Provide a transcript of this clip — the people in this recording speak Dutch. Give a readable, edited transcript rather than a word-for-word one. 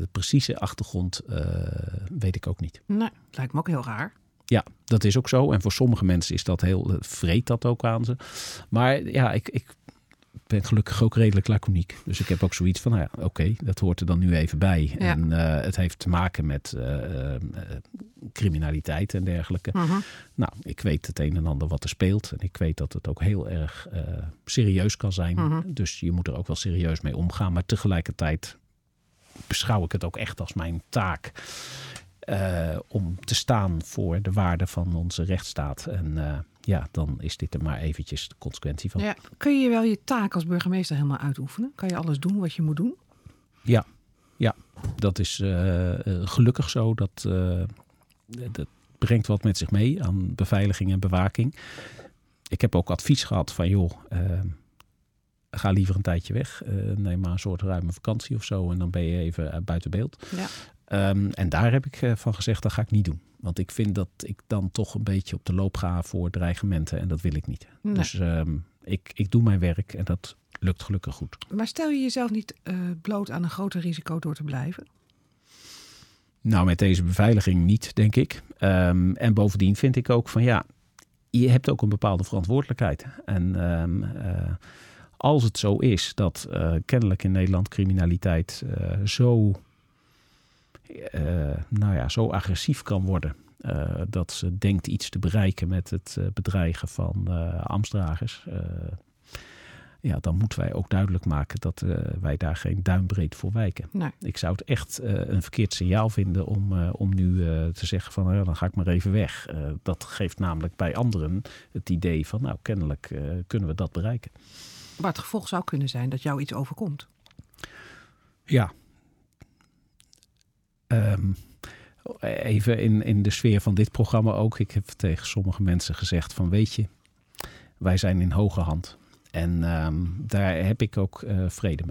de precieze achtergrond weet ik ook niet. Nee, lijkt me ook heel raar. Ja, dat is ook zo. En voor sommige mensen is dat heel vreet dat ook aan ze. Maar ja, ik ben gelukkig ook redelijk laconiek. Dus ik heb ook zoiets van, nou ja, oké, dat hoort er dan nu even bij. Ja. En het heeft te maken met criminaliteit en dergelijke. Uh-huh. Nou, ik weet het een en ander wat er speelt. En ik weet dat het ook heel erg serieus kan zijn. Uh-huh. Dus je moet er ook wel serieus mee omgaan. Maar tegelijkertijd beschouw ik het ook echt als mijn taak... om te staan voor de waarde van onze rechtsstaat. En dan is dit er maar eventjes de consequentie van. Ja. Kun je wel je taak als burgemeester helemaal uitoefenen? Kan je alles doen wat je moet doen? Ja. Dat is gelukkig zo. Dat brengt wat met zich mee aan beveiliging en bewaking. Ik heb ook advies gehad van joh... Ga liever een tijdje weg. Neem maar een soort ruime vakantie of zo. En dan ben je even buiten beeld. Ja. En daar heb ik van gezegd, dat ga ik niet doen. Want ik vind dat ik dan toch een beetje op de loop ga voor dreigementen. En dat wil ik niet. Nee. Dus ik doe mijn werk en dat lukt gelukkig goed. Maar stel je jezelf niet bloot aan een groter risico door te blijven? Nou, met deze beveiliging niet, denk ik. En bovendien vind ik ook van ja, je hebt ook een bepaalde verantwoordelijkheid. En... Als het zo is dat kennelijk in Nederland criminaliteit zo agressief kan worden... Dat ze denkt iets te bereiken met het bedreigen van ambtsdragers... dan moeten wij ook duidelijk maken dat wij daar geen duimbreed voor wijken. Nee. Ik zou het echt een verkeerd signaal vinden om nu te zeggen van... dan ga ik maar even weg. Dat geeft namelijk bij anderen het idee van... nou, kennelijk kunnen we dat bereiken. Maar het gevolg zou kunnen zijn dat jou iets overkomt. Ja. Even in de sfeer van dit programma ook. Ik heb tegen sommige mensen gezegd van... weet je, wij zijn in hoge hand... En daar heb ik ook vrede mee.